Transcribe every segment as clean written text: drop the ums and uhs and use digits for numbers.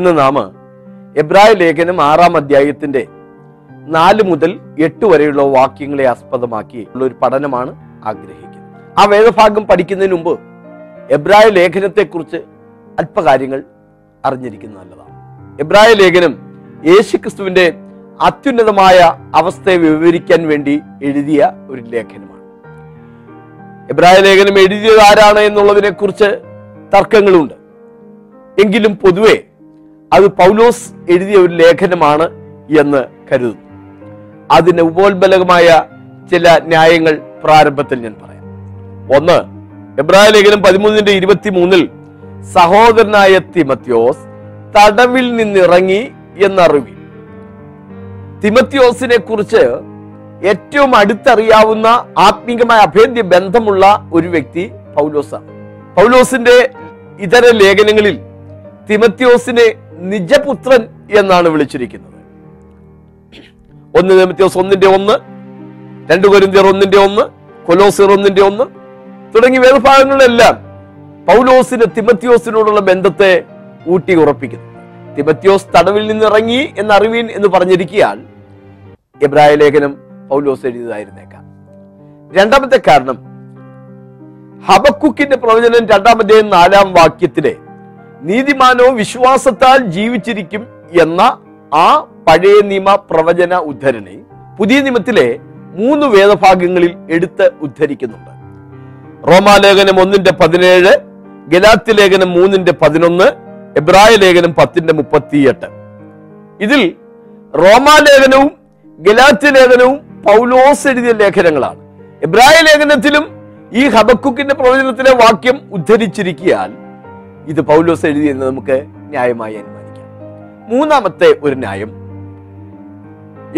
ഇന്ന് നാം എബ്രായ ലേഖനം 6-ാം അധ്യായത്തിന്റെ 4 മുതൽ 8 വരെയുള്ള വാക്യങ്ങളെ ആസ്പദമാക്കി ഉള്ള ഒരു പഠനമാണ് ആഗ്രഹിക്കുന്നത്. ആ വേദഭാഗം പഠിക്കുന്നതിന് മുമ്പ് എബ്രായ ലേഖനത്തെക്കുറിച്ച് അല്പകാര്യങ്ങൾ അറിഞ്ഞിരിക്കുന്നത് നല്ലതാണ്. എബ്രായ ലേഖനം യേശുക്രിസ്തുവിന്റെ അത്യുന്നതമായ അവസ്ഥയെ വിവരിക്കാൻ വേണ്ടി എഴുതിയ ഒരു ലേഖനമാണ്. എബ്രായ ലേഖനം എഴുതിയത് ആരാണ് എന്നുള്ളതിനെ കുറിച്ച് തർക്കങ്ങളുണ്ട്. എങ്കിലും പൊതുവെ അത് പൗലോസ് എഴുതിയ ഒരു ലേഖനമാണ് എന്ന് കരുതുന്നു. അതിന് ഉപോത്ബലകമായ ചില ന്യായങ്ങൾ പ്രാരംഭത്തിൽ ഞാൻ പറയാം. ഒന്ന്, എബ്രായ ലേഖനം 13:23 സഹോദരനായ തിമത്യോസ് തടവിൽ നിന്നിറങ്ങി എന്നറിവി. തിമത്യോസിനെ കുറിച്ച് ഏറ്റവും അടുത്തറിയാവുന്ന ആത്മീകമായ അഭേദ്യ ബന്ധമുള്ള ഒരു വ്യക്തി പൗലോസാണ്. പൗലോസിന്റെ ഇതര ലേഖനങ്ങളിൽ തിമത്യോസിനെ നിജപുത്രൻ എന്നാണ് വിളിച്ചിരിക്കുന്നത്. 1 തിമത്യോസ് 1:1, 2 കൊരിന്ത്യർ 1:1, കൊലോസ്യർ 1:1 തുടങ്ങിയ വേദഭാഗങ്ങളിലെല്ലാം പൗലോസിന് തിമത്യോസിനോടുള്ള ബന്ധത്തെ ഊട്ടി ഉറപ്പിക്കുന്നു. തിമത്യോസ് തടവിൽ നിന്നിറങ്ങി എന്ന അറിവീൻ എന്ന് പറഞ്ഞിരിക്കാൻ എബ്രായ ലേഖനം പൗലോസ് എഴുതിയതായിരുന്നേക്കാം. രണ്ടാമത്തെ കാരണം, ഹബക്കുക്കിന്റെ പ്രവചനം 2-ാം അധ്യായം 4-ാം വാക്യത്തിലെ നീതിമാനോ വിശ്വാസത്താൽ ജീവിച്ചിരിക്കും എന്ന ആ പഴയ നിയമ പ്രവചന ഉദ്ധരണി പുതിയ നിയമത്തിലെ 3 വേദഭാഗങ്ങളിൽ എടുത്ത് ഉദ്ധരിക്കുന്നുണ്ട്. റോമാലേഖനം 1:17, ഗലാത്യലേഖനം 3:11, എബ്രായ ലേഖനം 10:38. ഇതിൽ റോമാലേഖനവും ഗലാത്യലേഖനവും പൗലോസ് എഴുതിയ ലേഖനങ്ങളാണ്. എബ്രായ ലേഖനത്തിലും ഈ ഹബക്കുക്കിന്റെ പ്രവചനത്തിലെ വാക്യം ഉദ്ധരിച്ചിരിക്കാൻ ഇത് പൗലോസ് എഴുതിയെന്ന് നമുക്ക് ന്യായമായി അനുമാനിക്കാം. മൂന്നാമത്തെ ഒരു ന്യായം,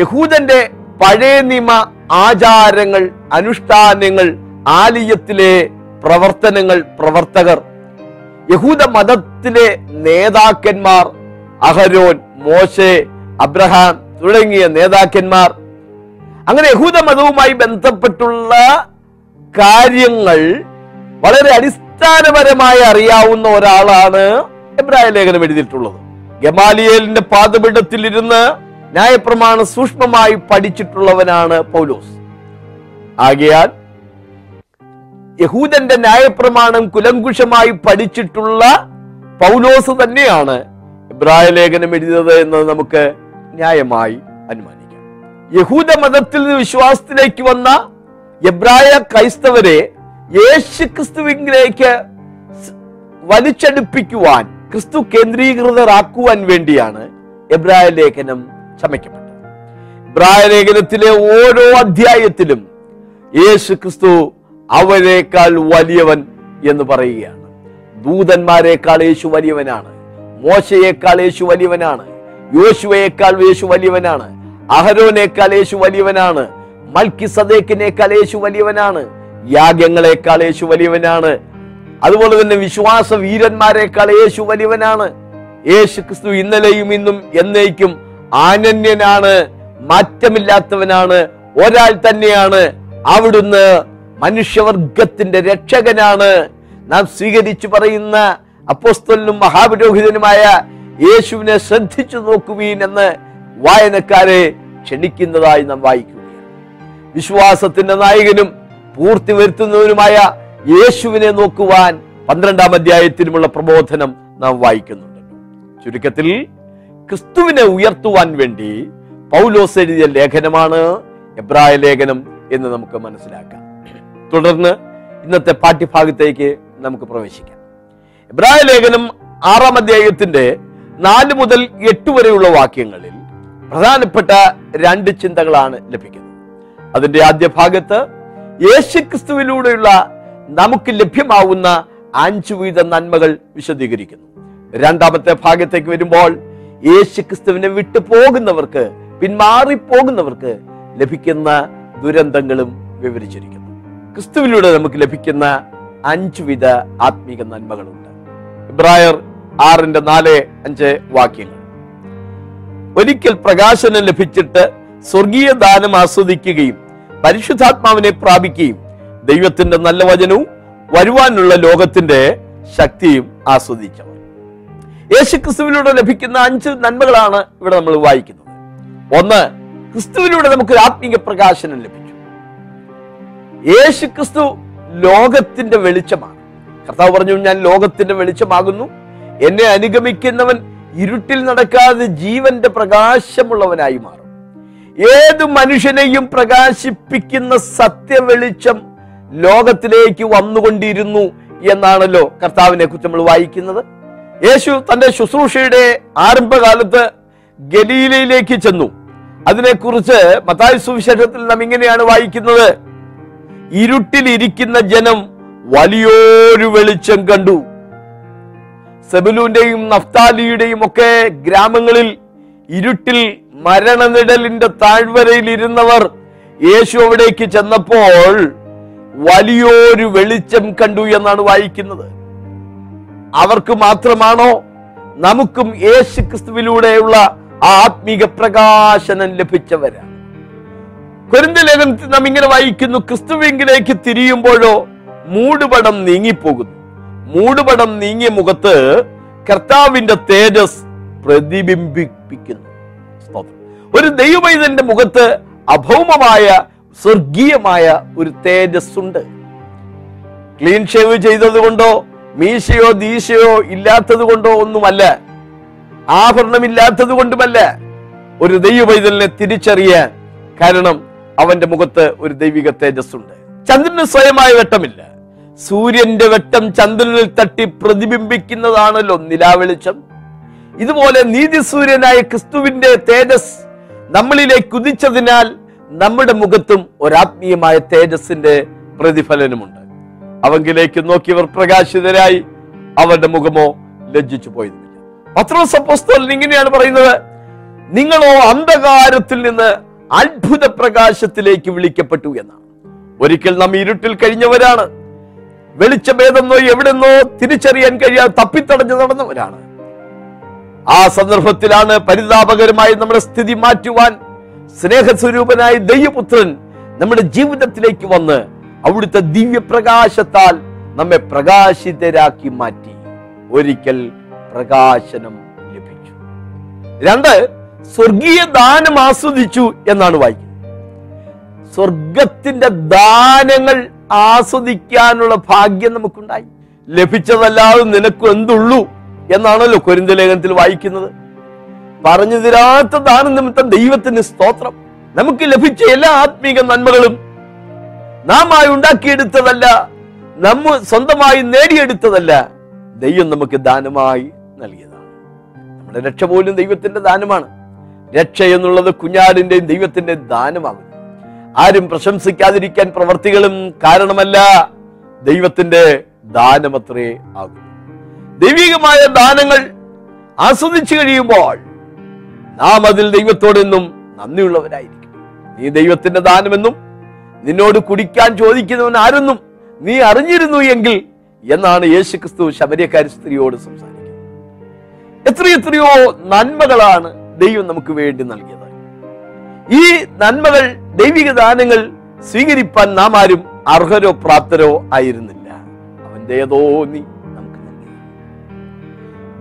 യഹൂദന്റെ പഴയ നിയമ ആചാരങ്ങൾ, അനുഷ്ഠാനങ്ങൾ, ആലയത്തിലെ പ്രവർത്തനങ്ങൾ, പ്രവർത്തകർ, യഹൂദ മതത്തിലെ നേതാക്കന്മാർ, അഹരോൻ, മോശെ, അബ്രഹാം തുടങ്ങിയ നേതാക്കന്മാർ, അങ്ങനെ യഹൂദ മതവുമായി ബന്ധപ്പെട്ടുള്ള കാര്യങ്ങൾ വളരെ അടിസ്ഥാനപരമായി അറിയാവുന്ന ഒരാളാണ് എബ്രായ ലേഖനം എഴുതിയിട്ടുള്ളത്. ഗമാലിയേലിന്റെ പാദപീഠത്തിൽ ഇരുന്ന് ന്യായപ്രമാണം സൂക്ഷ്മമായി പഠിച്ചിട്ടുള്ളവനാണ് പൗലോസ്. ആകയാൽ യഹൂദന്റെ ന്യായപ്രമാണം കുലങ്കുഷമായി പഠിച്ചിട്ടുള്ള പൗലോസ് തന്നെയാണ് എബ്രായ ലേഖനം എഴുതിയത് എന്ന് നമുക്ക് ന്യായമായി അനുമാനിക്കാം. യഹൂദ മതത്തിൽ നിന്ന് വിശ്വാസത്തിലേക്ക് വന്ന എബ്രായ ക്രൈസ്തവരെ യേശുക്രിസ്തുവിലേക്ക് വലിച്ചടുപ്പിക്കുവാൻ, ക്രിസ്തു കേന്ദ്രീകൃതരാക്കുവാൻ വേണ്ടിയാണ് എബ്രായ ലേഖനം ചമയ്ക്കപ്പെട്ടത്. എബ്രായ ലേഖനത്തിലെ ഓരോ അധ്യായത്തിലും യേശു ക്രിസ്തു അവനേക്കാൾ വലിയവൻ എന്ന് പറയുകയാണ്. ദൂതന്മാരെക്കാൾ യേശു വലിയവനാണ്, മോശയേക്കാൾ യേശു വലിയവനാണ്, യോശുവയേക്കാൾ യേശു വലിയവനാണ്, അഹരോനേക്കാൾ യേശു വലിയവനാണ്, മൽക്കിസദേക്കിനേക്കാൾ യേശു വലിയവനാണ്, യാഗങ്ങളെക്കാൾ യേശു വലിയവനാണ്, അതുപോലെ തന്നെ വിശ്വാസ വീരന്മാരെക്കാൾ യേശു വലിയവനാണ്. യേശു ക്രിസ്തു ഇന്നലെയും ഇന്നും എന്നേക്കും അനന്യനാണ്, മാറ്റമില്ലാത്തവനാണ്, ഒരാൾ തന്നെയാണ്. അവിടുന്ന് മനുഷ്യവർഗത്തിന്റെ രക്ഷകനാണ്. നാം സ്വീകരിച്ചു പറയുന്ന അപ്പോസ്തലനും മഹാപുരോഹിതനുമായ യേശുവിനെ ശ്രദ്ധിച്ചു നോക്കുവീൻ എന്ന് വായനക്കാരെ ക്ഷണിക്കുന്നതായി നാം വായിക്കുകയാണ്. വിശ്വാസത്തിന്റെ നായകനും പൂർത്തി വരുത്തുന്നവനുമായ യേശുവിനെ നോക്കുവാൻ 12-ാം അധ്യായത്തിലുമുള്ള പ്രബോധനം നാം വായിക്കുന്നുണ്ട്. ചുരുക്കത്തിൽ ക്രിസ്തുവിനെ ഉയർത്തുവാൻ വേണ്ടി പൗലോസ് എഴുതിയ ലേഖനമാണ് എബ്രായ ലേഖനം എന്ന് നമുക്ക് മനസ്സിലാക്കാം. തുടർന്ന് ഇന്നത്തെ പാഠ്യഭാഗത്തേക്ക് നമുക്ക് പ്രവേശിക്കാം. എബ്രായ ലേഖനം 6-ാം അധ്യായത്തിന്റെ 4 മുതൽ 8 വരെയുള്ള വാക്യങ്ങളിൽ പ്രധാനപ്പെട്ട 2 ചിന്തകളാണ് ലഭിക്കുന്നത്. അതിന്റെ ആദ്യ ഭാഗത്ത് യേശുക്രിസ്തുവിലൂടെയുള്ള നമുക്ക് ലഭ്യമാവുന്ന 5 വീത നന്മകൾ വിശദീകരിക്കുന്നു. രണ്ടാമത്തെ ഭാഗത്തേക്ക് വരുമ്പോൾ യേശുക്രിസ്തുവിനെ വിട്ടു പോകുന്നവർക്ക്, പിന്മാറിപ്പോകുന്നവർക്ക് ലഭിക്കുന്ന ദുരന്തങ്ങളും വിവരിച്ചിരിക്കുന്നു. ക്രിസ്തുവിലൂടെ നമുക്ക് ലഭിക്കുന്ന 5 വിധ ആത്മീക നന്മകളുണ്ട്. എബ്രായർ 6:4-5 വാക്യങ്ങൾ. ഒരിക്കൽ പ്രകാശനം ലഭിച്ചിട്ട് സ്വർഗീയ ദാനം ആസ്വദിക്കുകയും പരിശുദ്ധാത്മാവിനെ പ്രാപിക്കുകയും ദൈവത്തിന്റെ നല്ല വചനവും വരുവാനുള്ള ലോകത്തിന്റെ ശക്തിയും ആസ്വദിച്ചവൻ. യേശുക്രിസ്തുവിലൂടെ ലഭിക്കുന്ന 5 നന്മകളാണ് ഇവിടെ നമ്മൾ വായിക്കുന്നത്. 1, ക്രിസ്തുവിലൂടെ നമുക്കൊരു ആത്മീയ പ്രകാശനം ലഭിച്ചു. യേശുക്രിസ്തു ലോകത്തിന്റെ വെളിച്ചമാണ്. കർത്താവ് പറഞ്ഞു, ഞാൻ ലോകത്തിന്റെ വെളിച്ചമാകുന്നു, എന്നെ അനുഗമിക്കുന്നവൻ ഇരുട്ടിൽ നടക്കാതെ ജീവന്റെ പ്രകാശമുള്ളവനായി മാറും. ഏത് മനുഷ്യനെയും പ്രകാശിപ്പിക്കുന്ന സത്യവെളിച്ചം ലോകത്തിലേക്ക് വന്നുകൊണ്ടിരുന്നു എന്നാണല്ലോ കർത്താവിനെ കുറിച്ച് നമ്മൾ വായിക്കുന്നത്. യേശു തന്റെ ശുശ്രൂഷയുടെ ആരംഭകാലത്ത് ഗലീലയിലേക്ക് ചെന്നു. അതിനെക്കുറിച്ച് മത്തായി സുവിശേഷത്തിൽ നാം ഇങ്ങനെയാണ് വായിക്കുന്നത്: ഇരുട്ടിലിരിക്കുന്ന ജനം വലിയൊരു വെളിച്ചം കണ്ടു. സെബുലൂന്റെയും നഫ്താലിയുടെയും ഒക്കെ ഗ്രാമങ്ങളിൽ ഇരുട്ടിൽ മരണനിഴലിന്റെ താഴ്വരയിൽ ഇരുന്നവർ യേശു അവിടേക്ക് ചെന്നപ്പോൾ വലിയൊരു വെളിച്ചം കണ്ടു എന്നാണ് വായിക്കുന്നത്. അവർക്ക് മാത്രമാണോ? നമുക്കും യേശു ക്രിസ്തുവിലൂടെയുള്ള ആത്മീക പ്രകാശനം ലഭിച്ചവരാണ്. കൊരിന്ത്യർ ലേഖനത്തിൽ നാം ഇങ്ങനെ വായിക്കുന്നു: ക്രിസ്തുവിലേക്ക് തിരിയുമ്പോഴോ മൂടുപടം നീങ്ങിപ്പോകുന്നു, മൂടുപടം നീങ്ങിയ മുഖത്ത് കർത്താവിന്റെ തേജസ് പ്രതിബിംബിപ്പിക്കുന്നു. ഒരു ദൈവമൈതന്റെ മുഖത്ത് അഭൗമമായ സ്വർഗീയമായ ഒരു തേജസ് ഉണ്ട്. ക്ലീൻ ഷേവ് ചെയ്തതുകൊണ്ടോ മീശയോ ദീശയോ ഇല്ലാത്തത് കൊണ്ടോ ഒന്നുമല്ല, ആഭരണമില്ലാത്തത് കൊണ്ടുമല്ല ഒരു ദൈവവൈതലിനെ തിരിച്ചറിയാൻ. കാരണം അവന്റെ മുഖത്ത് ഒരു ദൈവിക തേജസ് ഉണ്ട്. ചന്ദ്രന് സ്വയമായ വെട്ടമില്ല. സൂര്യന്റെ വെട്ടം ചന്ദ്രനിൽ തട്ടി പ്രതിബിംബിക്കുന്നതാണല്ലോ നിലാവെളിച്ചം. ഇതുപോലെ നീതിസൂര്യനായ ക്രിസ്തുവിന്റെ തേജസ് നമ്മളിലേക്ക് ഉദിച്ചതിനാൽ നമ്മുടെ മുഖത്തും ഒരാത്മീയമായ തേജസ്സിന്റെ പ്രതിഫലനമുണ്ട്. അവങ്കിലേക്ക് നോക്കിയവർ പ്രകാശിതരായി, അവരുടെ മുഖമോ ലജ്ജിച്ചു പോയതുമില്ല. പത്രോസ് അപ്പോസ്തലൻ ഇങ്ങനെയാണ് പറയുന്നത്: നിങ്ങളോ അന്ധകാരത്തിൽ നിന്ന് അത്ഭുത പ്രകാശത്തിലേക്ക് വിളിക്കപ്പെട്ടു എന്നാണ്. ഒരിക്കൽ നാം ഇരുട്ടിൽ കഴിഞ്ഞവരാണ്. വെളിച്ചമേതെന്നോ എവിടെന്നോ തിരിച്ചറിയാൻ കഴിയാതെ തപ്പിത്തടഞ്ഞു നടന്നവരാണ്. ആ സന്ദർഭത്തിലാണ് പരിതാപകരമായി നമ്മുടെ സ്ഥിതി മാറ്റുവാൻ സ്നേഹസ്വരൂപനായ ദൈവപുത്രൻ നമ്മുടെ ജീവിതത്തിലേക്ക് വന്ന് അവിടുത്തെ ദിവ്യപ്രകാശത്താൽ നമ്മെ പ്രകാശിതരാക്കി മാറ്റി. ഒരിക്കൽ പ്രകാശനം ലഭിച്ചു. 2, സ്വർഗീയ ദാനം ആസ്വദിച്ചു എന്നാണ് വായിക്കുന്നത്. സ്വർഗത്തിന്റെ ദാനങ്ങൾ ആസ്വദിക്കാനുള്ള ഭാഗ്യം നമുക്കുണ്ടായി. ലഭിച്ചതല്ലാതെ നിനക്ക് എന്തുള്ളൂ എന്നാണല്ലോ കൊരിന്ത്യർ ലേഖനത്തിൽ വായിക്കുന്നത്. പറഞ്ഞു തരാത്ത ദാനം നിമിത്തം ദൈവത്തിന് സ്തോത്രം. നമുക്ക് ലഭിച്ച എല്ലാ ആത്മീക നന്മകളും നാമായി ഉണ്ടാക്കിയെടുത്തതല്ല, നമ്മ സ്വന്തമായി നേടിയെടുത്തതല്ല, ദൈവം നമുക്ക് ദാനമായി നൽകിയതാണ്. നമ്മുടെ രക്ഷ പോലും ദൈവത്തിന്റെ ദാനമാണ്. രക്ഷ എന്നുള്ളത് കുഞ്ഞാടിന്റെയും ദൈവത്തിന്റെ ദാനമാണ്. ആരും പ്രശംസിക്കാതിരിക്കാൻ പ്രവർത്തികളും കാരണമല്ല, ദൈവത്തിന്റെ ദാനമത്രേ ആകും. ദൈവികമായ ദാനങ്ങൾ ആസ്വദിച്ചു കഴിയുമ്പോൾ നാം അതിൽ ദൈവത്തോടെന്നും നന്ദിയുള്ളവരായിരിക്കും. നീ ദൈവത്തിന്റെ ദാനമെന്നും നിന്നോട് കുടിക്കാൻ ചോദിക്കുന്നവൻ ആരെന്നും നീ അറിഞ്ഞിരുന്നു എങ്കിൽ എന്നാണ് യേശുക്രിസ്തു ശമര്യക്കാരി സ്ത്രീയോട് സംസാരിക്കുന്നത്. എത്രയെത്രയോ നന്മകളാണ് ദൈവം നമുക്ക് വേണ്ടി നൽകിയത്. ഈ നന്മകൾ, ദൈവിക ദാനങ്ങൾ സ്വീകരിപ്പാൻ നാം ആരും അർഹരോ പ്രാപ്തരോ ആയിരുന്നില്ല. അവന്റെ ഏതോ നീ നമുക്ക് നൽകി.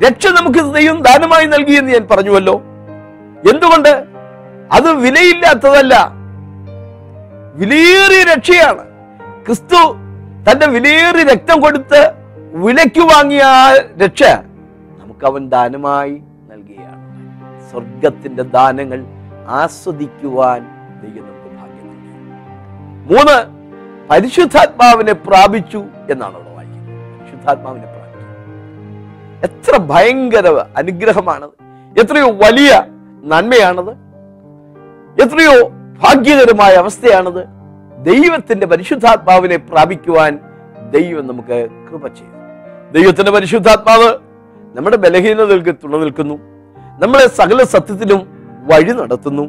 രക്ഷ നമുക്ക് ദൈവം ദാനമായി നൽകിയെന്ന് ഞാൻ പറഞ്ഞുവല്ലോ. എന്തുകൊണ്ട്? അത് വിലയില്ലാത്തതല്ല, വിലയേറിയ രക്ഷയാണ്. ക്രിസ്തു തന്റെ വിലയേറിയ രക്തം കൊടുത്ത് വിലയ്ക്ക് വാങ്ങിയ ആ രക്ഷ നമുക്ക് അവൻ ദാനമായി നൽകുകയാണ്. സ്വർഗത്തിന്റെ ദാനങ്ങൾ ആസ്വദിക്കുവാൻ ദൈവം നമുക്ക് ഭാഗ്യം നൽകി. 3, പരിശുദ്ധാത്മാവിനെ പ്രാപിച്ചു എന്നാണ് അവിടെ വായിക്കുന്നത്. പരിശുദ്ധാത്മാവിനെ പ്രാപിച്ചു. എത്ര ഭയങ്കര അനുഗ്രഹമാണത്! എത്രയോ വലിയ നന്മയാണത്! എത്രയോ ഭാഗ്യകരമായ അവസ്ഥയാണത്! ദൈവത്തിന്റെ പരിശുദ്ധാത്മാവിനെ പ്രാപിക്കുവാൻ ദൈവം നമുക്ക് കൃപ ചെയ്യും. ദൈവത്തിന്റെ പരിശുദ്ധാത്മാവ് നമ്മുടെ ബലഹീനതകൾക്ക് തുണ നിൽക്കുന്നു, നമ്മളെ സകല സത്യത്തിലും വഴി നടത്തുന്നു.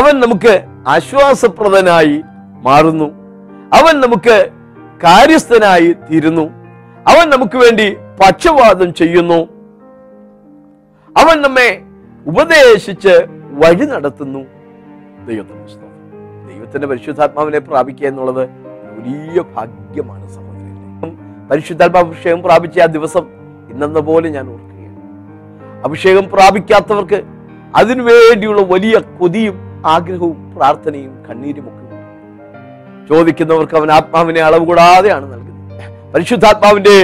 അവൻ നമുക്ക് ആശ്വാസപ്രദനായി മാറുന്നു. അവൻ നമുക്ക് കാര്യസ്ഥനായി തീരുന്നു. അവൻ നമുക്ക് വേണ്ടി പക്ഷവാദം ചെയ്യുന്നു. അവൻ നമ്മെ ഉപദേശിച്ച് വഴി നടത്തുന്നു. ദൈവത്തിന്റെ പരിശുദ്ധാത്മാവിനെ പ്രാപിക്കുക എന്നുള്ളത് വലിയ ഭാഗ്യമാണ് സഹോദരൻ. പരിശുദ്ധാത്മാഭിഷേകം പ്രാപിച്ച ആ ദിവസം ഇന്നെന്ന പോലെ ഞാൻ ഓർക്കുകയാണ്. അഭിഷേകം പ്രാപിക്കാത്തവർക്ക് അതിനുവേണ്ടിയുള്ള വലിയ കൊതിയും ആഗ്രഹവും പ്രാർത്ഥനയും കണ്ണീരുമൊക്കെ ചോദിക്കുന്നവർക്ക് അവൻ ആത്മാവിനെ അളവുകൂടാതെയാണ് നൽകുന്നത്. പരിശുദ്ധാത്മാവിന്റെ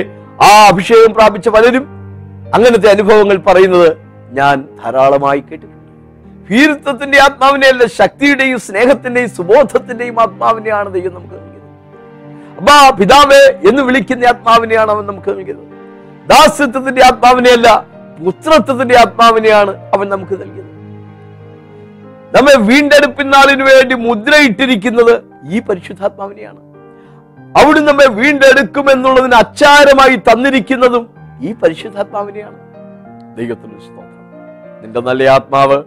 ആ അഭിഷേകം പ്രാപിച്ച പലരും അങ്ങനത്തെ അനുഭവങ്ങൾ പറയുന്നത് ഞാൻ ധാരാളമായി കേട്ടിട്ടുണ്ട്. ഭീരുത്വത്തിന്റെ ആത്മാവിനെയല്ല, ശക്തിയുടെയും സ്നേഹത്തിന്റെയും സുബോധത്തിന്റെയും ആത്മാവിനെയാണ് ദൈവം നമുക്ക് നൽകിയത്. അബ്ബാ പിതാവേ എന്ന് വിളിക്കുന്ന ആത്മാവിനെയാണ് അവൻ നമുക്ക് നൽകിയത്. ദാസ്യത്വത്തിന്റെ ആത്മാവിനെയല്ല, പുത്രത്വത്തിന്റെ ആത്മാവിനെയാണ് അവൻ നമുക്ക് നൽകിയത്. നമ്മെ വീണ്ടെടുപ്പിനാളിനു വേണ്ടി മുദ്രയിട്ടിരിക്കുന്നത് ഈ പരിശുദ്ധാത്മാവിനെയാണ്. അവിടുന്ന് നമ്മെ വീണ്ടെടുക്കുമെന്നുള്ളതിന് അച്ചാരമായി തന്നിരിക്കുന്നതും ഈ പരിശുദ്ധാത്മാവിനെയാണ്. ദൈവത്തിന് സ്തോത്രം. നിന്റെ നല്ല ആത്മാവ്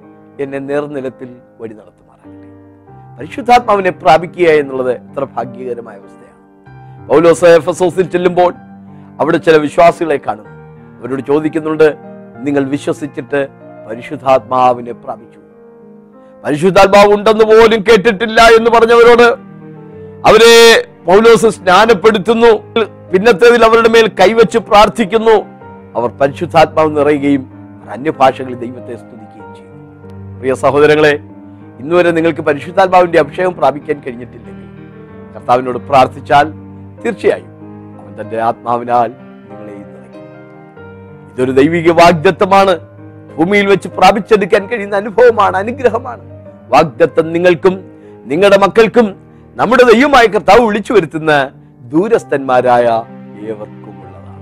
എന്നെ നേർനിലത്തിൽ വഴി നടത്തുമാറാകട്ടെ. പരിശുദ്ധാത്മാവിനെ പ്രാപിക്കുക എന്നുള്ളത് എത്ര ഭാഗ്യകരമായ അവസ്ഥയാണ്. പൗലോസ് എഫെസോസിൽ ചെല്ലുമ്പോൾ അവിടെ ചില വിശ്വാസികളെ കാണുന്നു. അവരോട് ചോദിക്കുന്നുണ്ട്, നിങ്ങൾ വിശ്വസിച്ചിട്ട് പരിശുദ്ധാത്മാവിനെ പ്രാപിച്ചു? പരിശുദ്ധാത്മാവ് ഉണ്ടെന്ന് പോലും കേട്ടിട്ടില്ല എന്ന് പറഞ്ഞവരോട് അവരെ പൗലോസ് സ്നാനപ്പെടുത്തുന്നു. പിന്നത്തേതിൽ അവരുടെ മേൽ കൈവച്ച് പ്രാർത്ഥിക്കുന്നു. അവർ പരിശുദ്ധാത്മാവ് നിറയുകയും അന്യഭാഷകളിൽ ദൈവത്തെ സ്തുതിക്കുകയും ചെയ്യും. പ്രിയ സഹോദരങ്ങളെ, ഇന്നുവരെ നിങ്ങൾക്ക് പരിശുദ്ധാത്മാവിന്റെ അഭിഷേകം പ്രാപിക്കാൻ കഴിഞ്ഞിട്ടില്ലെങ്കിൽ കർത്താവിനോട് പ്രാർത്ഥിച്ചാൽ തീർച്ചയായും അവൻ തന്റെ ആത്മാവിനാൽ നിങ്ങളെ നിറയ്ക്കും. ഇതൊരു ദൈവിക വാഗ്ദത്തമാണ്. ഭൂമിയിൽ വെച്ച് പ്രാപിച്ചെടുക്കാൻ കഴിയുന്ന അനുഭവമാണ്, അനുഗ്രഹമാണ്. വാഗ്ദത്തം നിങ്ങൾക്കും നിങ്ങളുടെ മക്കൾക്കും നമ്മുടെ ദൈവമായ കർത്താവ് വിളിച്ചു വരുത്തുന്ന ദൂരസ്ഥന്മാരായ ഏവർക്കും ഉള്ളതാണ്.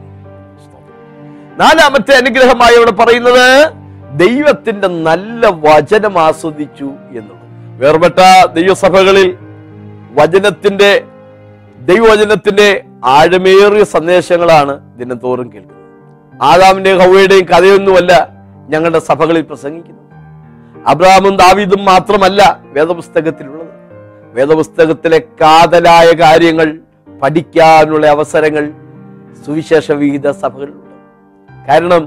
നാലാമത്തെ അനുഗ്രഹമായി അവിടെ പറയുന്നത് ദൈവത്തിന്റെ നല്ല വചനം ആസ്വദിച്ചു എന്നുള്ളത്. വേർപെട്ട ദൈവസഭകളിൽ ദൈവവചനത്തിന്റെ ആഴമേറിയ സന്ദേശങ്ങളാണ് ദിനംതോറും കേൾക്കുന്നത്. ആദാമിന്റെയും ഹവ്വയുടെയും കഥയൊന്നുമല്ല ഞങ്ങളുടെ സഭകളിൽ പ്രസംഗിക്കുന്നത്. അബ്രഹാമും ദാവീദും മാത്രമല്ല വേദപുസ്തകത്തിലുള്ളത്. വേദപുസ്തകത്തിലെ കാതലായ കാര്യങ്ങൾ പഠിക്കാനുള്ള അവസരങ്ങൾ സുവിശേഷ വിഹിത സഭകളിലുണ്ട്. കാരണം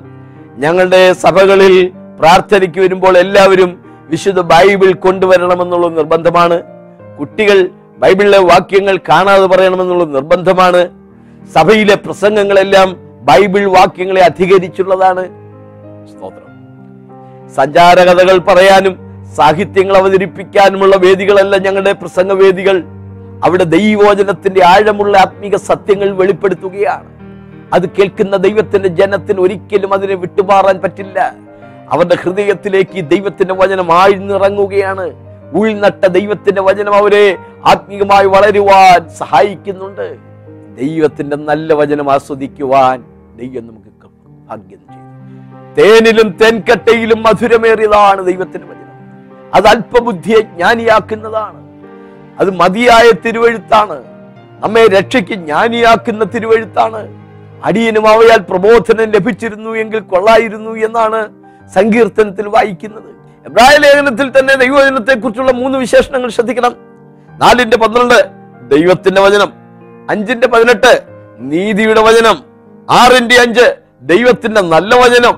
ഞങ്ങളുടെ സഭകളിൽ പ്രാർത്ഥനയ്ക്ക് വരുമ്പോൾ എല്ലാവരും വിശുദ്ധ ബൈബിൾ കൊണ്ടുവരണമെന്നുള്ള നിർബന്ധമാണ്. കുട്ടികൾ ബൈബിളിലെ വാക്യങ്ങൾ കാണാതെ പറയണമെന്നുള്ള നിർബന്ധമാണ്. സഭയിലെ പ്രസംഗങ്ങളെല്ലാം ബൈബിൾ വാക്യങ്ങളെ അധികരിച്ചുള്ളതാണ്. സ്തോത്രം. സഞ്ചാരകഥകൾ പറയാനും സാഹിത്യങ്ങൾ അവതരിപ്പിക്കാനുമുള്ള വേദികളല്ല ഞങ്ങളുടെ പ്രസംഗവേദികൾ. അവിടെ ദൈവവചനത്തിന്റെ ആഴമുള്ള ആത്മീക സത്യങ്ങൾ വെളിപ്പെടുത്തുകയാണ്. അത് കേൾക്കുന്ന ദൈവത്തിന്റെ ജനത്തിന് ഒരിക്കലും അതിനെ വിട്ടുമാറാൻ പറ്റില്ല. അവരുടെ ഹൃദയത്തിലേക്ക് ദൈവത്തിന്റെ വചനം ആഴ്ന്നിറങ്ങുകയാണ്. ഉൾനട്ട ദൈവത്തിന്റെ വചനം അവരെ ആത്മീകമായി വളരുവാൻ സഹായിക്കുന്നുണ്ട്. ദൈവത്തിന്റെ നല്ല വചനം ആസ്വദിക്കുവാൻ ദൈവം നമുക്ക് ഭാഗ്യം ചെയ്യും. തേനിലും തേൻകട്ടയിലും മധുരമേറിയതാണ് ദൈവത്തിന്റെ വചനം. അത് അല്പബുദ്ധിയെ ജ്ഞാനിയാക്കുന്നതാണ്. അത് മതിയായ തിരുവെഴുത്താണ്. നമ്മെ രക്ഷയ്ക്ക് ജ്ഞാനിയാക്കുന്ന തിരുവെഴുത്താണ്. അടിയനും അവയാൽ പ്രബോധനം ലഭിച്ചിരുന്നു എങ്കിൽ കൊള്ളായിരുന്നു എന്നാണ് സങ്കീർത്തനത്തിൽ വായിക്കുന്നത്. എബ്രായ ലേഖനത്തിൽ തന്നെ ദൈവവചനത്തെ കുറിച്ചുള്ള 3 വിശേഷണങ്ങൾ ശ്രദ്ധിക്കണം. 4:12 ദൈവത്തിന്റെ വചനം, 5:18 നീതിയുടെ വചനം, 6:5 ദൈവത്തിന്റെ നല്ല വചനം.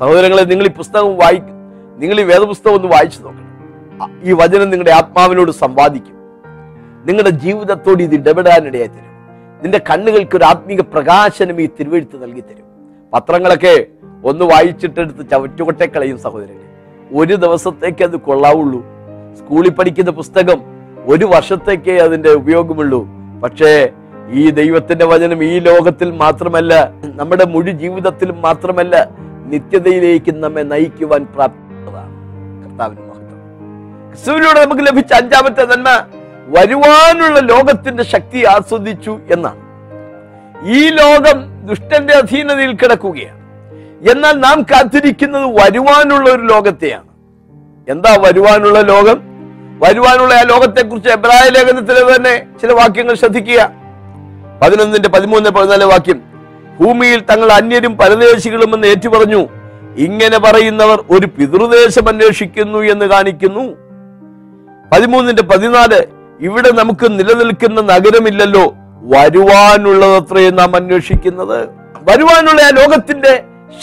സഹോദരങ്ങളെ, നിങ്ങൾ ഈ പുസ്തകം വായിക്കും. നിങ്ങൾ ഈ വേദപുസ്തകം ഒന്ന് വായിച്ചു നോക്കണം. ഈ വചനം നിങ്ങളുടെ ആത്മാവിനോട് സംവാദിക്കും. നിങ്ങളുടെ ജീവിതത്തോട് ഇത് ഇടപെടാനിടയായി തരും. നിന്റെ കണ്ണുകൾക്ക് ഒരു ആത്മീക പ്രകാശനം ഈ തിരുവെഴുത്ത് നൽകി തരും. പത്രങ്ങളൊക്കെ ഒന്ന് വായിച്ചിട്ടെടുത്ത് ചവറ്റുകൊട്ടേ കളയും സഹോദരങ്ങളെ. ഒരു ദിവസത്തേക്ക് അത് കൊള്ളാവുള്ളൂ. സ്കൂളിൽ പഠിക്കുന്ന പുസ്തകം ഒരു വർഷത്തേക്കേ അതിന്റെ ഉപയോഗമുള്ളൂ. പക്ഷേ ഈ ദൈവത്തിന്റെ വചനം ഈ ലോകത്തിൽ മാത്രമല്ല, നമ്മുടെ മുഴു ജീവിതത്തിലും മാത്രമല്ല, നിത്യതയിലേക്ക് നമ്മെ നയിക്കുവാൻ പ്രാപ്തമാണ്. കർത്താവിന് മഹത്വം. ക്രിസ്തുവിലൂടെ നമുക്ക് ലഭിച്ച 5-ാമത്തെ നന്മ വരുവാനുള്ള ലോകത്തിന്റെ ശക്തി ആസ്വദിച്ചു എന്നാണ്. ഈ ലോകം ദുഷ്ടന്റെ അധീനതയിൽ കിടക്കുകയാണ്. എന്നാൽ നാം കാത്തിരിക്കുന്നത് വരുവാനുള്ള ഒരു ലോകത്തെയാണ്. എന്താ വരുവാനുള്ള ലോകം? വരുവാനുള്ള ആ ലോകത്തെക്കുറിച്ച് എബ്രായ ലേഖനത്തിലെ തന്നെ ചില വാക്യങ്ങൾ ശ്രദ്ധിക്കുക. 11:13-14 വാക്യം, ഭൂമിയിൽ തങ്ങൾ അന്യരും പരദേശികളും എന്ന് ഏറ്റുപറഞ്ഞു. ഇങ്ങനെ പറയുന്നവർ ഒരു പിതൃദേശം അന്വേഷിക്കുന്നു എന്ന് കാണിക്കുന്നു. 13:14 ഇവിടെ നമുക്ക് നിലനിൽക്കുന്ന നഗരമില്ലല്ലോ, വരുവാനുള്ളതത്രേ നാം അന്വേഷിക്കുന്നത്. വരുവാനുള്ള ആ ലോകത്തിന്റെ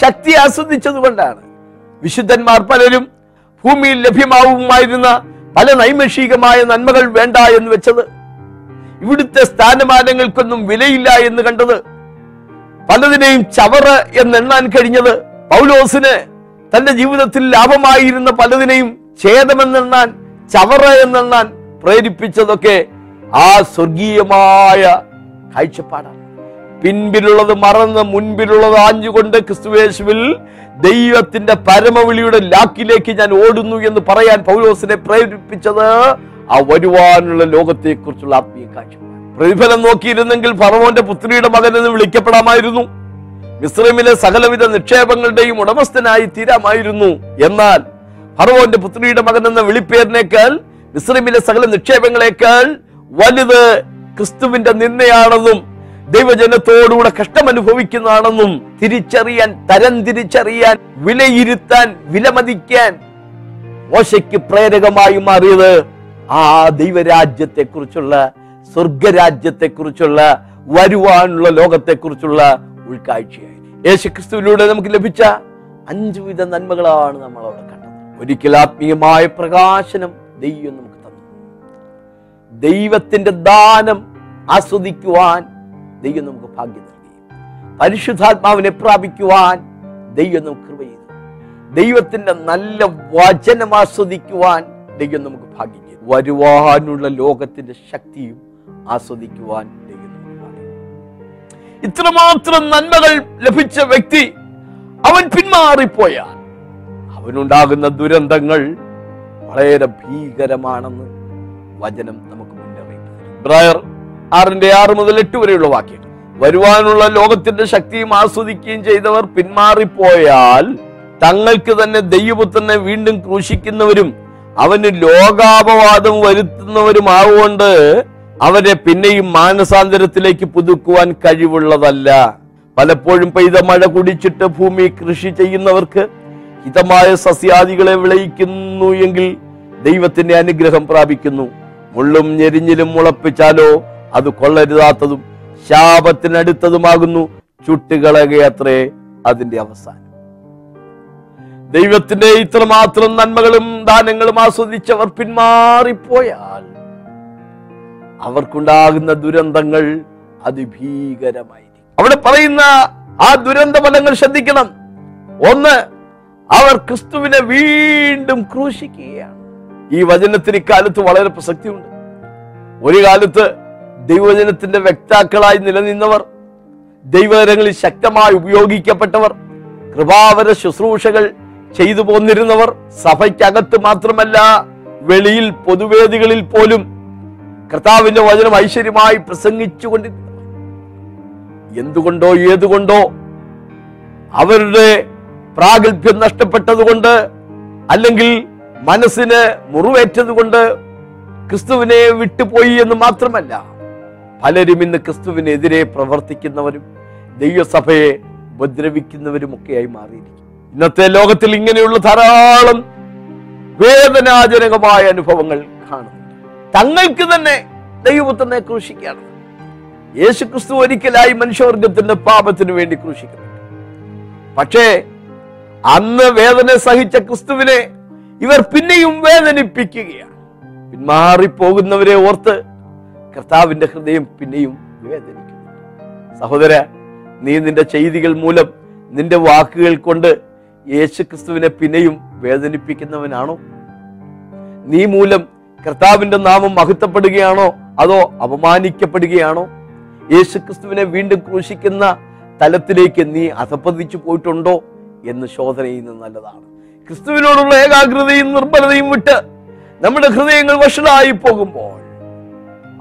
ശക്തി ആസ്വദിച്ചതുകൊണ്ടാണ് വിശുദ്ധന്മാർ പലരും ഭൂമിയിൽ ലഭ്യമാവുമായിരുന്ന പല നൈമിഷികമായ നന്മകൾ വേണ്ട എന്ന് വെച്ചത്, ഇവിടുത്തെ സ്ഥാനമാനങ്ങൾക്കൊന്നും വിലയില്ല എന്ന് കണ്ടത്, പലതിനെയും ചവറ് എന്നെണ്ണാൻ കഴിഞ്ഞത്, പൗലോസിന് തന്റെ ജീവിതത്തിൽ ലാഭമായിരുന്ന പലതിനെയും ഛേദമെന്നെണ്ണാൻ, ചവറ എന്നെണ്ണാൻ പ്രേരിപ്പിച്ചതൊക്കെ ആ സ്വർഗീയമായ കാഴ്ചപ്പാടാണ്. പിൻപിലുള്ളത് മറന്ന് മുൻപിലുള്ളത് ആഞ്ഞുകൊണ്ട് ക്രിസ്തുയേശുവിൽ ദൈവത്തിന്റെ പരമവിളിയുടെ ലാക്കിലേക്ക് ഞാൻ ഓടുന്നു എന്ന് പറയാൻ പൗലോസിനെ പ്രേരിപ്പിച്ചത് ആ വരുവാനുള്ള ലോകത്തെ കുറിച്ചുള്ള ആത്മീയ കാഴ്ചപ്പാട്. പ്രതിഫലം നോക്കിയിരുന്നെങ്കിൽ ഫറവോന്റെ പുത്രിയുടെ മകൻ എന്ന് വിളിക്കപ്പെടാമായിരുന്നു. മിസ്രൈമിലെ സകലവിധ നിക്ഷേപങ്ങളുടെയും ഉടമസ്ഥനായി തീരാമായിരുന്നു. എന്നാൽ ഫറവോന്റെ പുത്രിയുടെ മകൻ എന്ന വിളിപ്പേരിനേക്കാൾ, മിസ്രൈമിലെ സകല നിക്ഷേപങ്ങളെക്കാൾ വലുത് ക്രിസ്തുവിന്റെ നിന്ദയാണെന്നും ദൈവജനത്തോടുകൂടെ കഷ്ടമനുഭവിക്കുന്നതാണെന്നും തിരിച്ചറിയാൻ, തരംതിരിച്ചറിയാൻ, വിലയിരുത്താൻ, വിലമതിക്കാൻ മോശയ്ക്ക് പ്രേരകമായി മാറിയത് ആ ദൈവരാജ്യത്തെ കുറിച്ചുള്ള, സ്വർഗരാജ്യത്തെ കുറിച്ചുള്ള, വരുവാനുള്ള ലോകത്തെക്കുറിച്ചുള്ള ഉൾക്കാഴ്ചയായി. യേശുക്രിസ്തുവിലൂടെ നമുക്ക് ലഭിച്ച 5 വിധ നന്മകളാണ് നമ്മൾ അവിടെ കണ്ടത്. ഒരിക്കൽ ആത്മീയമായ പ്രകാശനം ദൈവം നമുക്ക് തന്നു. ദൈവത്തിന്റെ ദാനം ആസ്വദിക്കുവാൻ ദൈവം നമുക്ക് ഭാഗ്യം നൽകി. പരിശുദ്ധാത്മാവിനെ പ്രാപിക്കുവാൻ ദൈവം നമുക്ക് കൃപ ചെയ്തു. ദൈവത്തിന്റെ നല്ല വചനം ആസ്വദിക്കുവാൻ ദൈവം നമുക്ക് ഭാഗ്യം ചെയ്തു. വരുവാനുള്ള ലോകത്തിന്റെ ശക്തിയും ആസ്വദിക്കുവാൻ ദൈവം നമുക്ക് ഭാഗ്യം. ഇത്രമാത്രം നന്മകൾ ലഭിച്ച വ്യക്തി അവൻ പിന്മാറിപ്പോയാൽ അവനുണ്ടാകുന്ന ദുരന്തങ്ങൾ വളരെ ഭീകരമാണെന്ന് വചനം നമുക്ക് മുന്നറിയിപ്പ് നൽകുന്നു. ബ്രയർ 6:6 മുതൽ 8 വരെയുള്ള വാക്യങ്ങൾ. വരുവാനുള്ള ലോകത്തിന്റെ ശക്തിയും ആസ്വദിക്കുകയും ചെയ്തവർ പിന്മാറിപ്പോയാൽ തങ്ങൾക്ക് തന്നെ ദൈവപുത്രനെ വീണ്ടും ക്രൂശിക്കുന്നവരും അവന് ലോകാപവാദം വരുത്തുന്നവരുമാവുകൊണ്ട് അവരെ പിന്നെയും മാനസാന്തരത്തിലേക്ക് പുതുക്കുവാൻ കഴിവുള്ളതല്ല. പലപ്പോഴും പെയ്ത മഴ കുടിച്ചിട്ട് ഭൂമി കൃഷി ചെയ്യുന്നവർക്ക് ഹിതമായ സസ്യാദികളെ വിളയിക്കുന്നു എങ്കിൽ ദൈവത്തിന്റെ അനുഗ്രഹം പ്രാപിക്കുന്നു. മുള്ളും ഞെരിഞ്ഞിലും മുളപ്പിച്ചാലോ അത് കൊള്ളരുതാത്തതും ശാപത്തിനടുത്തതുമാകുന്നു. ചുട്ടുകളകയത്രേ അതിന്റെ അവസാനം. ദൈവത്തിന്റെ ഇത്രമാത്രം നന്മകളും ദാനങ്ങളും ആസ്വദിച്ചവർ പിന്മാറിപ്പോയാൽ അവർക്കുണ്ടാകുന്ന ദുരന്തങ്ങൾ അതിഭീകരമായിരിക്കും. അവിടെ പറയുന്ന ആ ദുരന്ത ഫലങ്ങൾ ശ്രദ്ധിക്കണം. 1, അവർ ക്രിസ്തുവിനെ വീണ്ടും ക്രൂശിക്കുകയാണ്. ഈ വചനത്തിന് ഇക്കാലത്ത് വളരെ പ്രസക്തിയുണ്ട്. ഒരു കാലത്ത് ദൈവവചനത്തിന്റെ വക്താക്കളായി നിലനിന്നവർ, ദൈവകരങ്ങളിൽ ശക്തമായി ഉപയോഗിക്കപ്പെട്ടവർ, കൃപാവര ശുശ്രൂഷകൾ ചെയ്തു പോന്നിരുന്നവർ, സഭയ്ക്കകത്ത് മാത്രമല്ല വെളിയിൽ പൊതുവേദികളിൽ പോലും കർത്താവിന്റെ വചനം ഐശ്വര്യമായി പ്രസംഗിച്ചുകൊണ്ടിരുന്നു. എന്തുകൊണ്ടോ ഏതുകൊണ്ടോ അവരുടെ പ്രാഗൽഭ്യം നഷ്ടപ്പെട്ടതുകൊണ്ട്, അല്ലെങ്കിൽ മനസ്സിന് മുറിവേറ്റതുകൊണ്ട് ക്രിസ്തുവിനെ വിട്ടുപോയി എന്ന് മാത്രമല്ല, പലരും ഇന്ന് ക്രിസ്തുവിനെതിരെ പ്രവർത്തിക്കുന്നവരും ദൈവസഭയെ ഉപദ്രവിക്കുന്നവരുമൊക്കെയായി മാറിയിരിക്കും. ഇന്നത്തെ ലോകത്തിൽ ഇങ്ങനെയുള്ള ധാരാളം വേദനാജനകമായ അനുഭവങ്ങൾ കാണുന്നു. തങ്ങൾക്ക് തന്നെ ദൈവപുത്രനെ ക്രൂശിക്കുകയാണ്. യേശു ക്രിസ്തു ഒരിക്കലായി മനുഷ്യവർഗത്തിന്റെ പാപത്തിനു വേണ്ടി ക്രൂശിക്കുന്നു. പക്ഷേ അന്ന് വേദന സഹിച്ച ക്രിസ്തുവിനെ ഇവർ പിന്നെയും വേദനിപ്പിക്കുകയാണ്. പിന്മാറിപ്പോകുന്നവരെ ഓർത്ത് കർത്താവിന്റെ ഹൃദയം പിന്നെയും വേദനിക്കുന്നു. സഹോദര, നീ നിന്റെ ചെയ്തികൾ മൂലം, നിന്റെ വാക്കുകൾ കൊണ്ട് യേശുക്രിസ്തുവിനെ പിന്നെയും വേദനിപ്പിക്കുന്നവനാണോ? നീ മൂലം കർത്താവിന്റെ നാമം മഹത്വപ്പെടുകയാണോ അതോ അപമാനിക്കപ്പെടുകയാണോ? യേശുക്രിസ്തുവിനെ വീണ്ടും ക്രൂശിക്കുന്ന തലത്തിലേക്ക് നീ അധപ്പതിച്ചു പോയിട്ടുണ്ടോ എന്ന് ശോധന ചെയ്യുന്നത് നല്ലതാണ്. ക്രിസ്തുവിനോടുള്ള ഏകാഗ്രതയും നിർബലതയും വിട്ട് നമ്മുടെ ഹൃദയങ്ങൾ വഷളായി പോകുമ്പോൾ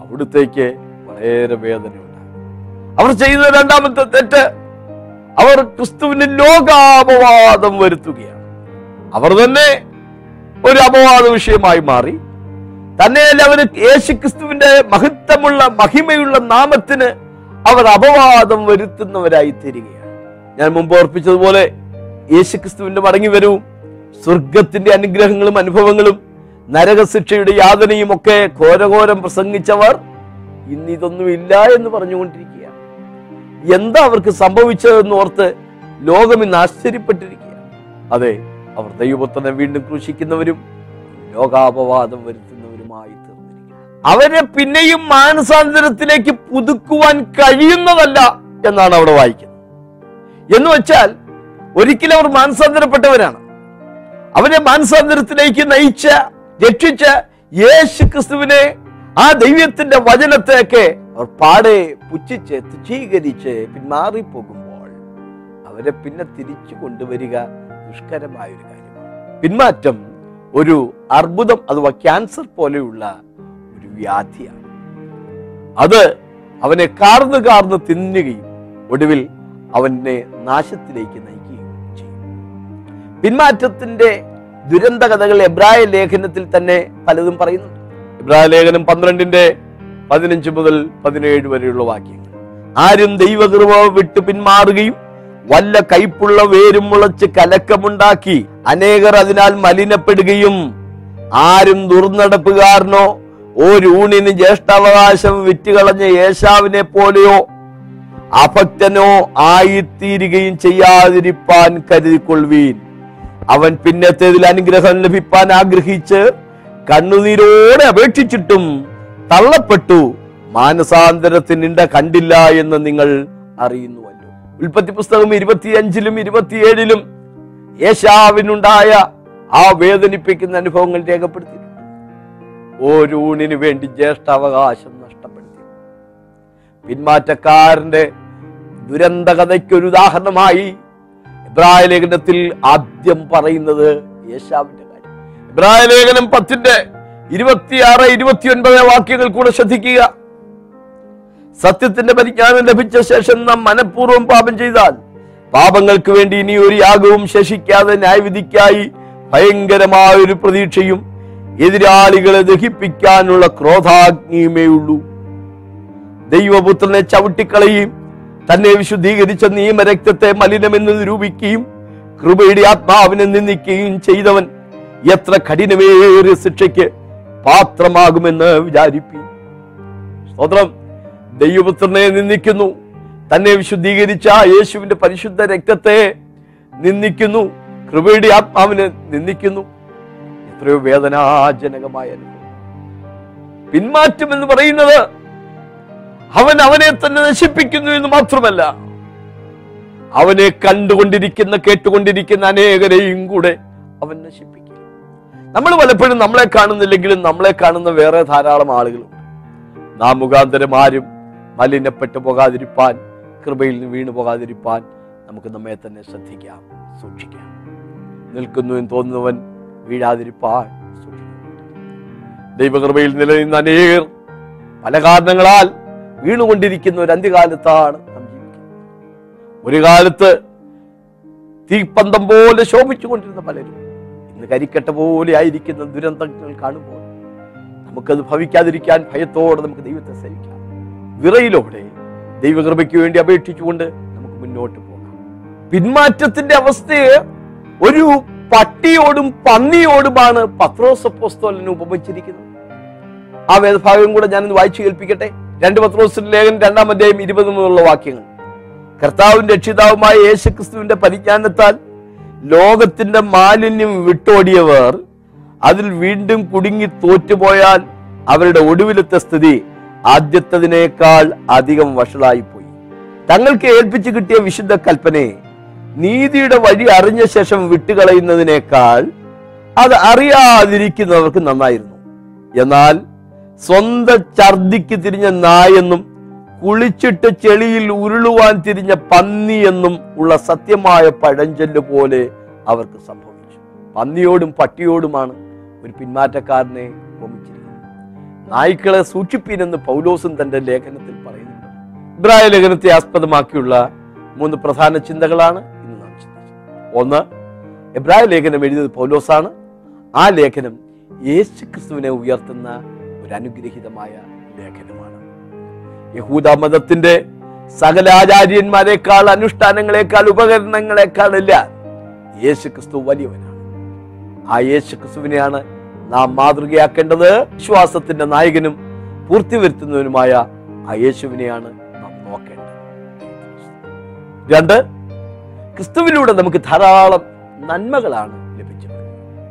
അവിടുത്തേക്ക് വളരെ വേദനയുണ്ടാകും. അവർ ചെയ്യുന്ന 2ാമത്തെ തെറ്റ്, അവർ ക്രിസ്തുവിന് ലോകാപവാദം വരുത്തുകയാണ്. അവർ തന്നെ ഒരു അപവാദ വിഷയമായി മാറി. തന്നെയല്ല, അവർ യേശു ക്രിസ്തുവിന്റെ മഹത്വമുള്ള, മഹിമയുള്ള നാമത്തിന് അവർ അപവാദം വരുത്തുന്നവരായി തീരുകയാണ്. ഞാൻ മുമ്പ് ഓർപ്പിച്ചതുപോലെ യേശു ക്രിസ്തുവിന്റെ മടങ്ങി വരവും സ്വർഗത്തിന്റെ അനുഗ്രഹങ്ങളും അനുഭവങ്ങളും നരകശിക്ഷയുടെ യാതനയും ഒക്കെ ഘോരഘോരം പ്രസംഗിച്ചവർ ഇന്ന് ഇതൊന്നുമില്ല എന്ന് പറഞ്ഞുകൊണ്ടിരിക്കുകയാണ്. എന്താ അവർക്ക് സംഭവിച്ചതെന്ന് ഓർത്ത് ലോകം ഇന്ന് ആശ്ചര്യപ്പെട്ടിരിക്കുകയാണ്. അതെ, അവർ ദൈവപുത്രനെ വീണ്ടും ക്രൂശിക്കുന്നവരും ലോകാപവാദം വരുത്തുന്നവരുമായി തീർന്നിരിക്കുക. അവരെ പിന്നെയും മാനസാന്തരത്തിലേക്ക് പുതുക്കുവാൻ കഴിയുന്നതല്ല എന്നാണ് അവിടെ വായിക്കുന്നത്. എന്ന് വെച്ചാൽ ഒരിക്കലും അവർ മാനസാന്തരപ്പെട്ടവരാണ്. അവനെ മാനസാന്തരത്തിലേക്ക് നയിച്ച രക്ഷിച്ച യേശു ക്രിസ്തുവിനെ, ആ ദൈവത്തിന്റെ വചനത്തെയൊക്കെ അവർ പാടെ പുച്ഛിച്ച് തുച്ഛീകരിച്ച് പിന്മാറിപ്പോകുമ്പോൾ അവരെ പിന്നെ തിരിച്ചു കൊണ്ടുവരിക ദുഷ്കരമായൊരു കാര്യമാണ്. പിന്മാറ്റം ഒരു അർബുദം അഥവാ ക്യാൻസർ പോലെയുള്ള ഒരു വ്യാധിയാണ്. അത് അവനെ കാർന്ന് കാർന്ന് തിന്നുകയും ഒടുവിൽ അവനെ നാശത്തിലേക്ക് നയിക്കുകയും ചെയ്യും. പിന്മാറ്റത്തിന്റെ ദുരന്ത കഥകൾ എബ്രായ ലേഖനത്തിൽ തന്നെ പലതും പറയുന്നുണ്ട്. എബ്രായ ലേഖനം 12:15-17 വരെയുള്ള വാക്യങ്ങൾ: ആരും ദൈവകൃപ വിട്ട് പിന്മാറുകയും വല്ല കൈപ്പുള്ള വേരും മുളച്ച് കലക്കമുണ്ടാക്കി അനേകർ അതിനാൽ മലിനപ്പെടുകയും ആരും ദുർനടപ്പുകാരനോ ഒരു ഊണിന് ജ്യേഷ്ഠാവകാശം വിറ്റുകളഞ്ഞ യേശാവിനെ പോലെയോ അഭക്തനോ ആയിത്തീരുകയും ചെയ്യാതിരിപ്പാൻ കരുതിക്കൊള്ളുവീൻ. അവൻ പിന്നത്തേതിൽ അനുഗ്രഹം ലഭിപ്പാൻ ആഗ്രഹിച്ച് കണ്ണുനീരോടെ അപേക്ഷിച്ചിട്ടും തള്ളപ്പെട്ടു, മാനസാന്തരത്തിനിട കണ്ടില്ല എന്ന് നിങ്ങൾ അറിയുന്നുവല്ലോ. ഉൽപ്പത്തി പുസ്തകം 25-27 യേശാവിനുണ്ടായ ആ വേദനിപ്പിക്കുന്ന അനുഭവങ്ങൾ രേഖപ്പെടുത്തി. ഓരൂണിനു വേണ്ടി ജ്യേഷ്ഠാവകാശം നഷ്ടപ്പെടുത്തി. പിന്മാറ്റക്കാരന്റെ ദുരന്ത കഥയ്ക്കൊരു ഉദാഹരണമായി എബ്രായ ലേഖനത്തിൽ ആദ്യം പറയുന്നത് യേശാവിന്റെ കാര്യം. എബ്രായ ലേഖനം 10:26-29 വാക്യങ്ങൾ കൂടെ ശ്രദ്ധിക്കുക. സത്യത്തിന്റെ പരിജ്ഞാനം ലഭിച്ച ശേഷം നാം മനഃപൂർവ്വം പാപം ചെയ്താൽ പാപങ്ങൾക്ക് വേണ്ടി ഇനി ഒരു യാഗവും ശേഷിക്കാതെ ന്യായവിധിക്കായി ഭയങ്കരമായൊരു പ്രതീക്ഷയും എതിരാളികളെ ദഹിപ്പിക്കാനുള്ള ക്രോധാഗ്നിയുമേ ഉള്ളൂ. ദൈവപുത്രനെ ചവിട്ടിക്കളയും തന്നെ വിശുദ്ധീകരിച്ച നിയമരക്തത്തെ മലിനമെന്ന് നിരൂപിക്കുകയും കൃപയുടെ ആത്മാവിനെ നിന്ദിക്കുകയും ചെയ്തവൻ എത്ര കഠിനമേറിയ ശിക്ഷയ്ക്ക് പാത്രമാകുമെന്ന് വിചാരിപ്പി. സ്വതന്ത്രം ദൈവപുത്രനെ നിന്ദിക്കുന്നു, തന്നെ വിശുദ്ധീകരിച്ച യേശുവിന്റെ പരിശുദ്ധ രക്തത്തെ നിന്ദിക്കുന്നു, കൃപയുടെ ആത്മാവിനെ നിന്ദിക്കുന്നു. എത്രയോ വേദനാജനകമായ അനുഭവം. പിന്മാറ്റം എന്ന് പറയുന്നത് അവൻ അവനെ തന്നെ നശിപ്പിക്കുന്നു എന്ന് മാത്രമല്ല, അവനെ കണ്ടുകൊണ്ടിരിക്കുന്ന കേട്ടുകൊണ്ടിരിക്കുന്ന അനേകരെയും കൂടെ അവൻ നശിപ്പിക്കുന്നു. നമ്മൾ പലപ്പോഴും നമ്മളെ കാണുന്നില്ലെങ്കിലും നമ്മളെ കാണുന്ന വേറെ ധാരാളം ആളുകളുണ്ട്. നാം മുഖാന്തരം ആരും മലിനപ്പെട്ടു പോകാതിരിപ്പാൻ, കൃപയിൽ വീണു പോകാതിരിപ്പാൻ നമുക്ക് നമ്മെ തന്നെ ശ്രദ്ധിക്കാം, സൂക്ഷിക്കാം. നിൽക്കുന്നു എന്ന് തോന്നുന്നവൻ വീഴാതിരിപ്പാൻ ദൈവകൃപയിൽ നിലനിന്ന അനേകർ പല കാരണങ്ങളാൽ വീണുകൊണ്ടിരിക്കുന്ന ഒരു അന്ത്യകാലത്താണ് നാം ജീവിക്കുന്നത്. ഒരു കാലത്ത് തീപ്പന്തം പോലെ ശോഭിച്ചുകൊണ്ടിരുന്ന പലരും ഇന്ന് കരിക്കട്ട പോലെ ആയിരിക്കുന്ന ദുരന്തങ്ങൾ കാണുമ്പോൾ നമുക്കത് ഭവിക്കാതിരിക്കാൻ ഭയത്തോടെ നമുക്ക് ദൈവത്തെ സേവിക്കാം. വിറയിലൂടെ ദൈവകൃപയ്ക്ക് വേണ്ടി അപേക്ഷിച്ചുകൊണ്ട് നമുക്ക് മുന്നോട്ട് പോകാം. പിന്മാറ്റത്തിന്റെ അവസ്ഥയെ ഒരു പട്ടിയോടും പന്നിയോടുമാണ് പത്രോസ് അപ്പോസ്തലൻ ഉപമിച്ചിരിക്കുന്നത്. ആ വേദഭാഗം കൂടെ ഞാനൊന്ന് വായിച്ചു കേൾപ്പിക്കട്ടെ. 2 പത്രോസിന്റെ ലേഖനം 2:20 വാക്യങ്ങൾ: കർത്താവിന്റെ രക്ഷിതാവുമായ യേശുക്രിസ്തുവിന്റെ പരിജ്ഞാനത്താൽ ലോകത്തിന്റെ മാലിന്യം വിട്ടോടിയവർ അതിൽ വീണ്ടും കുടുങ്ങി തോറ്റുപോയാൽ അവരുടെ ഒടുവിലത്തെ സ്ഥിതി ആദ്യത്തതിനേക്കാൾ അധികം വഷളായിപ്പോയി. തങ്ങൾക്ക് ഏൽപ്പിച്ചു കിട്ടിയ വിശുദ്ധ കൽപ്പനയെ നീതിയുടെ വഴി അറിഞ്ഞ ശേഷം വിട്ടുകളയുന്നതിനേക്കാൾ അത് അറിയാതിരിക്കുന്നവർക്ക് നന്നായിരുന്നു. എന്നാൽ സ്വന്തം ഛർദിക്ക് തിരിഞ്ഞ നായെന്നും കുളിച്ചിട്ട് ചെളിയിൽ ഉരുളുവാൻ തിരിഞ്ഞ പന്നി എന്നും ഉള്ള സത്യമായ പഴഞ്ചൊല്ല് പോലെ അവർക്ക് സംഭവിച്ചു. പന്നിയോടും പട്ടിയോടുമാണ് ഒരു പിന്മാറ്റക്കാരനെ ഉപമിച്ചിരിക്കുന്നത്. നായ്ക്കളെ സൂക്ഷിപ്പീനെന്ന് പൗലോസും തന്റെ ലേഖനത്തിൽ പറയുന്നുണ്ട്. ഇബ്രായ ലേഖനത്തെ ആസ്പദമാക്കിയുള്ള 3 പ്രധാന ചിന്തകളാണ് ഇന്ന് നാം ചിന്തിച്ചത്. ഒന്ന്, എബ്രായ ലേഖനം എഴുതിയത് പൗലോസാണ്. ആ ലേഖനം യേശു ക്രിസ്തുവിനെ ഉയർത്തുന്ന ഒരു അനുഗ്രഹീതമായ ലേഖനമാണ്. യഹൂദ മതത്തിന്റെ സകല ആചാര്യന്മാരെക്കാൾ, അനുഷ്ഠാനങ്ങളെക്കാൾ, ഉപകരണങ്ങളെക്കാൾ അല്ല, യേശു ക്രിസ്തു വലിയവനാണ്. ആ യേശു ക്രിസ്തുവിനെയാണ് നാം മാതൃകയാക്കേണ്ടത്. വിശ്വാസത്തിന്റെ നായകനും പൂർത്തി വരുത്തുന്നവനുമായ ആ യേശുവിനെയാണ് നാം നോക്കേണ്ടത്. 2, ക്രിസ്തുവിലൂടെ നമുക്ക് ധാരാളം നന്മകളാണ് ലഭിച്ചത്.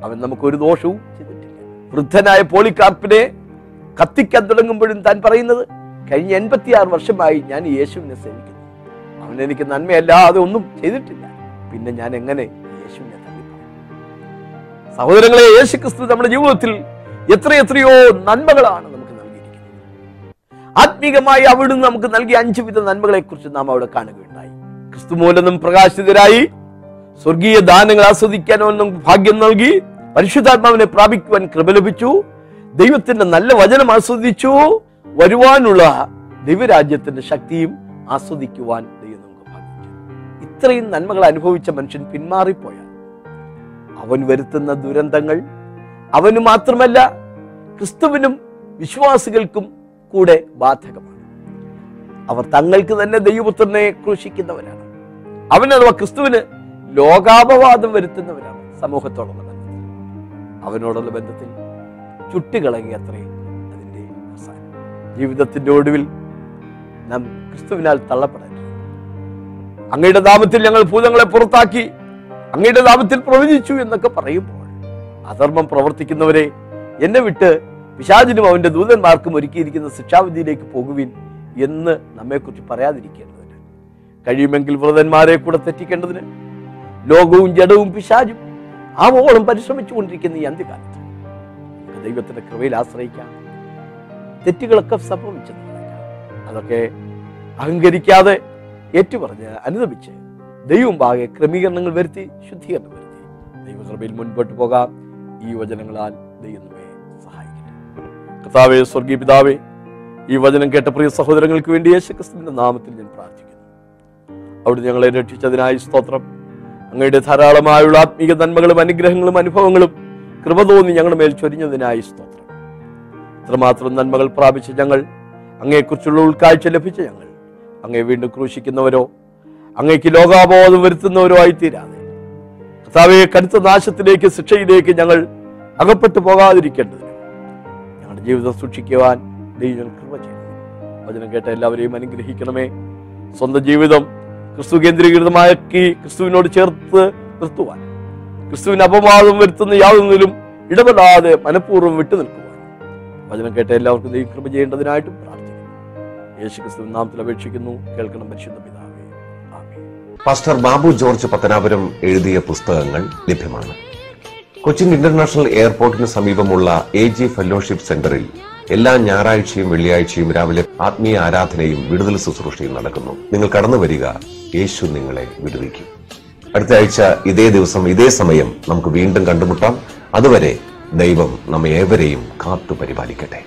അവൻ നമുക്കൊരു ദോഷവും ചെയ്തിട്ടില്ല. വൃദ്ധനായ പോളികാർപ്പിനെ കത്തിക്കാൻ തുടങ്ങുമ്പോഴും താൻ പറയുന്നത്, കഴിഞ്ഞ 86 വർഷമായി ഞാൻ യേശുവിനെ സേവിക്കുന്നു, അവൻ എനിക്ക് നന്മയല്ലാതെ ഒന്നും ചെയ്തിട്ടില്ല, പിന്നെ ഞാൻ എങ്ങനെ യേശുവിനെ തള്ളിപ്പറയും? സഹോദരങ്ങളെ, യേശു ക്രിസ്തു നമ്മുടെ ജീവിതത്തിൽ എത്രയെത്രയോ നന്മകളാണ് നമുക്ക് നൽകിയിരിക്കുന്നത്. ആത്മീകമായി അവിടുന്ന് നമുക്ക് നൽകിയ 5 വിധ നന്മകളെ കുറിച്ച് നാം അവിടെ കാണുകയുണ്ടായി. ക്രിസ്തു മൂലം പ്രകാശിതരായി സ്വർഗീയ ദാനങ്ങൾ ആസ്വദിക്കാൻ നമുക്ക് ഭാഗ്യം നൽകി, പരിശുദ്ധാത്മാവിനെ പ്രാപിക്കുവാൻ കൃപ ലഭിച്ചു, ദൈവത്തിന്റെ നല്ല വചനം ആസ്വദിച്ചു, വരുവാനുള്ള ദൈവരാജ്യത്തിന്റെ ശക്തിയും ആസ്വദിക്കുവാൻ ദൈവം നമുക്ക് ഭാഗ്യം. ഇത്രയും നന്മകൾ അനുഭവിച്ച മനുഷ്യൻ പിന്മാറിപ്പോയാൽ അവൻ വരുത്തുന്ന ദുരന്തങ്ങൾ അവന് മാത്രമല്ല ക്രിസ്തുവിനും വിശ്വാസികൾക്കും കൂടെ ബാധകമാണ്. അവർ തങ്ങൾക്ക് തന്നെ ദൈവപുത്രനെ ക്രൂശിക്കുന്നവരാണ്. അവൻ അഥവാ ക്രിസ്തുവിന് ലോകാപവാദം വരുത്തുന്നവരാണ്. സമൂഹത്തോടുള്ള ബന്ധത്തിൽ, അവനോടുള്ള ബന്ധത്തിൽ ചുട്ടുകളങ്ങിയ അത്രേ അതിൻ്റെ അവസാനം. ജീവിതത്തിൻ്റെ ഒടുവിൽ നാം ക്രിസ്തുവിനാൽ തള്ളപ്പെടാൻ, അങ്ങയുടെ നാമത്തിൽ ഞങ്ങൾ ഭൂതങ്ങളെ പുറത്താക്കി, അങ്ങയുടെ നാമത്തിൽ പ്രവചിച്ചു എന്നൊക്കെ പറയുമ്പോൾ അധർമ്മം പ്രവർത്തിക്കുന്നവരെ, എന്നെ വിട്ട് പിശാചിനും അവൻ്റെ ദൂതന്മാർക്കും ഒരുക്കിയിരിക്കുന്ന ശിക്ഷാവിധിയിലേക്ക് പോകുവിൻ എന്ന് നമ്മെക്കുറിച്ച് പറയാതിരിക്കേണ്ടതിന്, കഴിയുമെങ്കിൽ വ്രതന്മാരെ കൂടെ തെറ്റിക്കേണ്ടതിന് ലോകവും ജഡവും പിശാചും ആവോളം പരിശ്രമിച്ചുകൊണ്ടിരിക്കുന്ന ഈ അന്ത്യകാലത്ത് ദൈവത്തിന്റെ കൃപയിൽ ആശ്രയിക്കാം. തെറ്റുകളൊക്കെ സംഭവിച്ചത് അതൊക്കെ അഹങ്കരിക്കാതെ ഏറ്റുപറഞ്ഞ് അനുദപിച്ച് ദൈവം ഭാഗെ ക്രമീകരണങ്ങൾ വരുത്തി, ശുദ്ധീകരണം വരുത്തി ദൈവകൃപയിൽ മുൻപോട്ട് പോകാം. ഈ വചനങ്ങളാൽ ദൈവമേ സഹായിക്കട്ടെ. കർത്താവേ, സ്വർഗീയ പിതാവേ, ഈ വചനം കേട്ട പ്രിയ സഹോദരങ്ങൾക്ക് വേണ്ടി യേശുക്രിസ്തുവിന്റെ നാമത്തിൽ ഞാൻ പ്രാർത്ഥിക്കുന്നു. അവിടുന്ന് ഞങ്ങളെ രക്ഷിച്ചതിനായി സ്തോത്രം. അങ്ങയുടെ ധാരാളമായുള്ള ആത്മീയ നന്മകളും അനുഗ്രഹങ്ങളും അനുഭവങ്ങളും കൃപ തോന്നി ഞങ്ങളുടെ മേൽ ചൊരിഞ്ഞതിനായി സ്തോത്രം. ഇത്രമാത്രം നന്മകൾ പ്രാപിച്ച ഞങ്ങൾ, അങ്ങയെക്കുറിച്ചുള്ള ഉൾക്കാഴ്ച ലഭിച്ച ഞങ്ങൾ, അങ്ങയെ വീണ്ടും ക്രൂശിക്കുന്നവരോ അങ്ങയ്ക്ക് ലോകാബോധം വരുത്തുന്നവരോ ആയിത്തീരാതെ കർത്താവേ, കടുത്ത നാശത്തിലേക്ക് ശിക്ഷയിലേക്ക് ഞങ്ങൾ അകപ്പെട്ടു പോകാതിരിക്കേണ്ടതിന് ഞങ്ങളുടെ ജീവിതം സൂക്ഷിക്കുവാൻ ദൈവം കൃപ ചെയ്യണം. വചനം കേട്ട എല്ലാവരെയും അനുഗ്രഹിക്കണമേ. സ്വന്തം ജീവിതം ക്രിസ്തു കേന്ദ്രീകൃതമാക്കി ക്രിസ്തുവിനോട് ചേർത്ത് നിർത്തുവാൻ, ക്രിസ്തുവിന് അപവാദം വരുത്തുന്ന യാതൊന്നിലും ഇടപെടാതെ മനഃപൂർവ്വം വിട്ടു നിൽക്കുവാൻ വചനം കേട്ട എല്ലാവർക്കും ദൈവം കൃപ ചെയ്യേണ്ടതിനായിട്ടും പ്രാർത്ഥിക്കുന്നു. യേശു ക്രിസ്തുവിൻ നാമത്തിൽ അപേക്ഷിക്കുന്നു, കേൾക്കണം പരിശുദ്ധ പിതാവേ, ആമേൻ. പാസ്റ്റർ ബാബു ജോർജ് പത്തനാപുരം എഴുതിയ പുസ്തകങ്ങൾ ലഭ്യമാണ്. കൊച്ചിൻ ഇന്റർനാഷണൽ എയർപോർട്ടിന് സമീപമുള്ള AG ഫെലോഷിപ്പ് സെന്ററിൽ എല്ലാ ഞായറാഴ്ചയും വെള്ളിയാഴ്ചയും രാവിലെ ആത്മീയ ആരാധനയും വിടുതൽ ശുശ്രൂഷയും നടക്കുന്നു. നിങ്ങൾ കടന്നു വരിക, യേശു നിങ്ങളെ വിടുവിക്കും. അടുത്ത ആഴ്ച ഇതേ ദിവസം ഇതേ സമയം നമുക്ക് വീണ്ടും കണ്ടുമുട്ടാം. അതുവരെ ദൈവം നമ്മെ ഏവരെയും കാത്തു പരിപാലിക്കട്ടെ.